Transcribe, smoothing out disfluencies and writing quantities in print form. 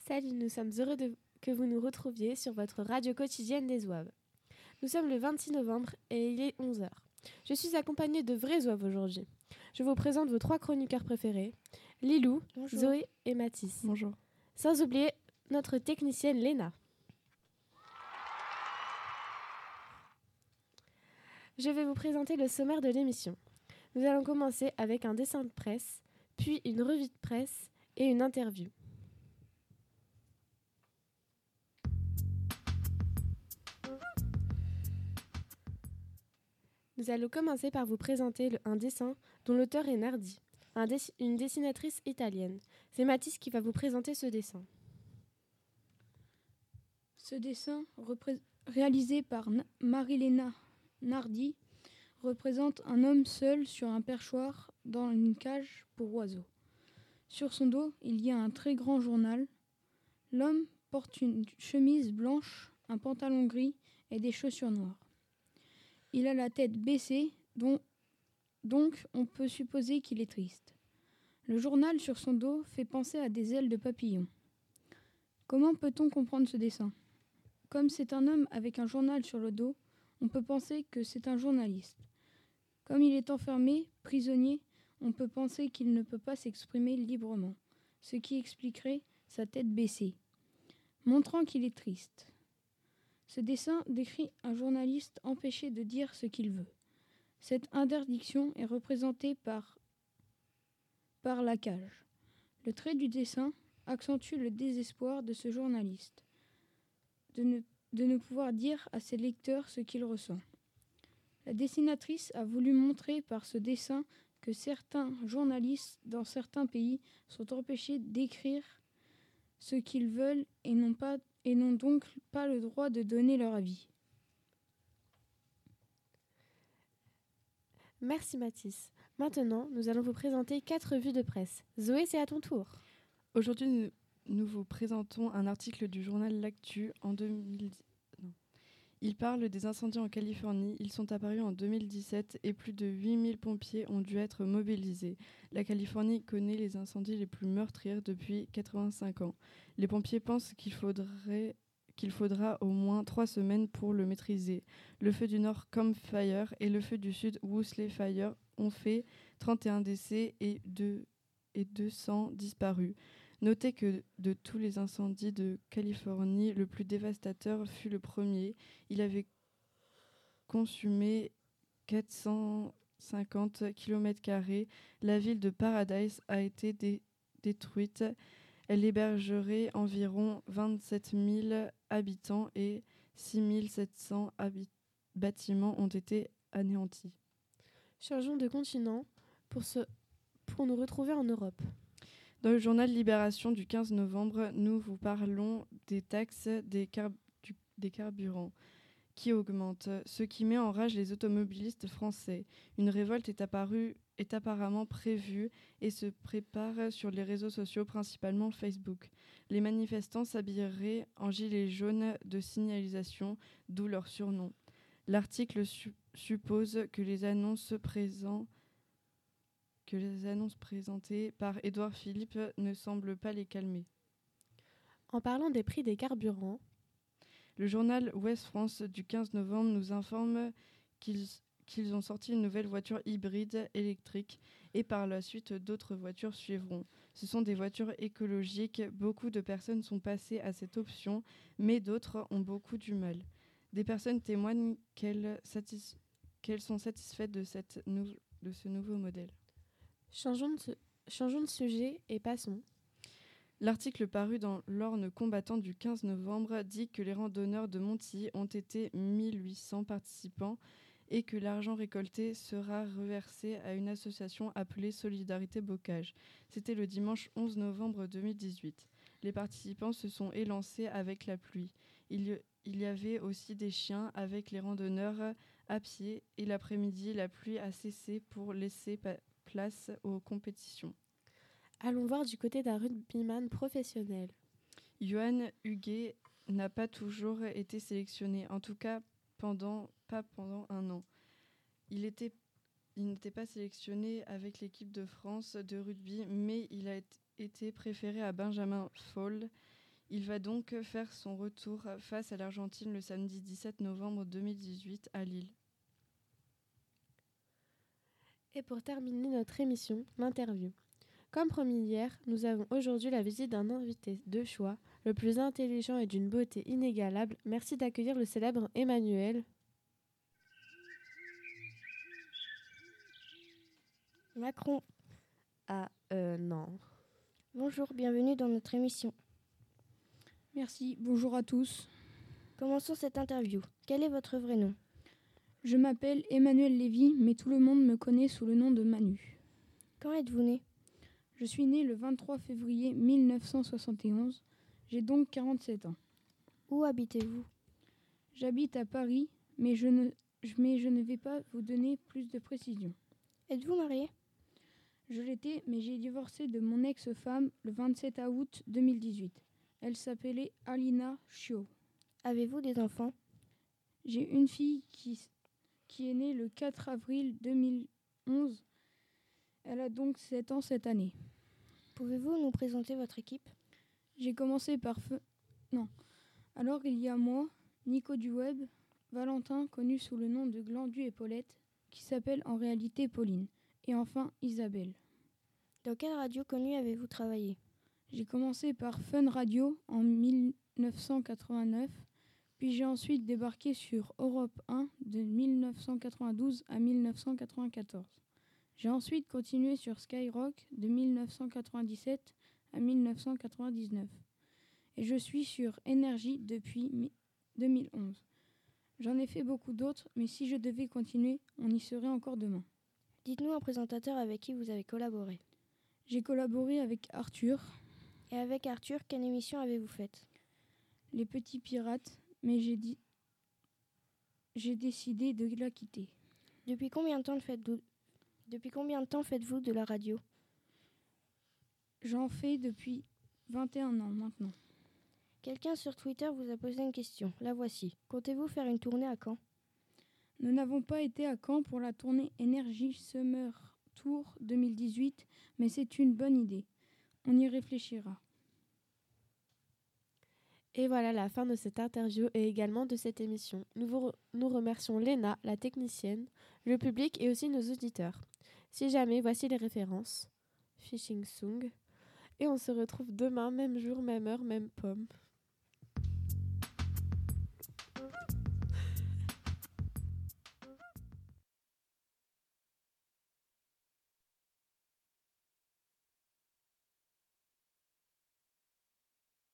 Salut, nous sommes heureux que vous nous retrouviez sur votre radio quotidienne des zouaves. Nous sommes le 26 novembre et il est 11h. Je suis accompagnée de vrais zouaves aujourd'hui. Je vous présente vos trois chroniqueurs préférés, Lilou, bonjour. Zoé et Mathis. Bonjour. Sans oublier notre technicienne Léna. Je vais vous présenter le sommaire de l'émission. Nous allons commencer avec un dessin de presse, puis une revue de presse et une interview. Nous allons commencer par vous présenter un dessin dont l'auteur est Nardi, une dessinatrice italienne. C'est Mathis qui va vous présenter ce dessin. Ce dessin, réalisé par Marilena Nardi, représente un homme seul sur un perchoir dans une cage pour oiseaux. Sur son dos, il y a un très grand journal. L'homme porte une chemise blanche, un pantalon gris et des chaussures noires. Il a la tête baissée, donc on peut supposer qu'il est triste. Le journal sur son dos fait penser à des ailes de papillon. Comment peut-on comprendre ce dessin ? Comme c'est un homme avec un journal sur le dos, on peut penser que c'est un journaliste. Comme il est enfermé, prisonnier, on peut penser qu'il ne peut pas s'exprimer librement, ce qui expliquerait sa tête baissée, montrant qu'il est triste. Ce dessin décrit un journaliste empêché de dire ce qu'il veut. Cette interdiction est représentée par la cage. Le trait du dessin accentue le désespoir de ce journaliste, de ne pouvoir dire à ses lecteurs ce qu'il ressent. La dessinatrice a voulu montrer par ce dessin que certains journalistes dans certains pays sont empêchés d'écrire ce qu'ils veulent et n'ont donc pas le droit de donner leur avis. Merci Mathis. Maintenant, nous allons vous présenter 4 revues de presse. Zoé, c'est à ton tour. Aujourd'hui, nous vous présentons un article du journal L'Actu en 2010. Il parle des incendies en Californie. Ils sont apparus en 2017 et plus de 8000 pompiers ont dû être mobilisés. La Californie connaît les incendies les plus meurtrières depuis 85 ans. Les pompiers pensent qu'il faudra au moins 3 semaines pour le maîtriser. Le feu du nord Camp Fire et le feu du sud Woosley Fire ont fait 31 décès et 200 disparus. Notez que de tous les incendies de Californie, le plus dévastateur fut le premier. Il avait consumé 450 km². La ville de Paradise a été détruite. Elle hébergerait environ 27 000 habitants et 6 700 bâtiments ont été anéantis. Changeons de continent pour nous retrouver en Europe. Dans le journal Libération du 15 novembre, nous vous parlons des taxes des carburants qui augmentent, ce qui met en rage les automobilistes français. Une révolte est apparemment prévue et se prépare sur les réseaux sociaux, principalement Facebook. Les manifestants s'habilleraient en gilets jaunes de signalisation, d'où leur surnom. L'article suppose que les annonces présentées par Édouard Philippe ne semblent pas les calmer. En parlant des prix des carburants, le journal Ouest-France du 15 novembre nous informe qu'ils ont sorti une nouvelle voiture hybride électrique et par la suite d'autres voitures suivront. Ce sont des voitures écologiques, beaucoup de personnes sont passées à cette option, mais d'autres ont beaucoup du mal. Des personnes témoignent qu'elles sont satisfaites de ce nouveau modèle. Changeons de sujet et passons. L'article paru dans L'Orne combattant du 15 novembre dit que les randonneurs de Montilly ont été 1800 participants et que l'argent récolté sera reversé à une association appelée Solidarité Bocage. C'était le dimanche 11 novembre 2018. Les participants se sont élancés avec la pluie. Il y avait aussi des chiens avec les randonneurs à pied et l'après-midi, la pluie a cessé pour laisser place aux compétitions. Allons voir du côté d'un rugbyman professionnel. Johan Huguet n'a pas toujours été sélectionné, en tout cas pas pendant un an. Il était Il n'était pas sélectionné avec l'équipe de France de rugby, mais il a été préféré à Benjamin Fall. Il va donc faire son retour face à l'Argentine le samedi 17 novembre 2018 à Lille. Et pour terminer notre émission, l'interview. Comme promis hier, nous avons aujourd'hui la visite d'un invité de choix, le plus intelligent et d'une beauté inégalable. Merci d'accueillir le célèbre Emmanuel. Macron. Non. Bonjour, bienvenue dans notre émission. Merci, bonjour à tous. Commençons cette interview. Quel est votre vrai nom ? Je m'appelle Emmanuel Lévy, mais tout le monde me connaît sous le nom de Manu. Quand êtes-vous né ? Je suis né le 23 février 1971. J'ai donc 47 ans. Où habitez-vous ? J'habite à Paris, mais je ne vais pas vous donner plus de précisions. Êtes-vous marié ? Je l'étais, mais j'ai divorcé de mon ex-femme le 27 août 2018. Elle s'appelait Alina Chiot. Avez-vous des enfants ? J'ai une fille qui est née le 4 avril 2011. Elle a donc 7 ans cette année. Pouvez-vous nous présenter votre équipe ? J'ai commencé par Alors il y a moi, Nico web, Valentin, connu sous le nom de Glandu et Paulette, qui s'appelle en réalité Pauline, et enfin Isabelle. Dans quelle radio connue avez-vous travaillé ? J'ai commencé par Fun Radio en 1989, puis j'ai ensuite débarqué sur Europe 1 de 1992 à 1994. J'ai ensuite continué sur Skyrock de 1997 à 1999. Et je suis sur Énergie depuis 2011. J'en ai fait beaucoup d'autres, mais si je devais continuer, on y serait encore demain. Dites-nous un présentateur avec qui vous avez collaboré. J'ai collaboré avec Arthur. Et avec Arthur, quelle émission avez-vous faite ? Les Petits Pirates, mais j'ai décidé de la quitter. Depuis combien de temps faites-vous de la radio ? J'en fais depuis 21 ans maintenant. Quelqu'un sur Twitter vous a posé une question. La voici. Comptez-vous faire une tournée à Caen ? Nous n'avons pas été à Caen pour la tournée Energy Summer Tour 2018, mais c'est une bonne idée. On y réfléchira. Et voilà la fin de cette interview et également de cette émission. Nous remercions Léna, la technicienne, le public et aussi nos auditeurs. Si jamais, voici les références. Fishing Sung. Et on se retrouve demain, même jour, même heure, même pomme.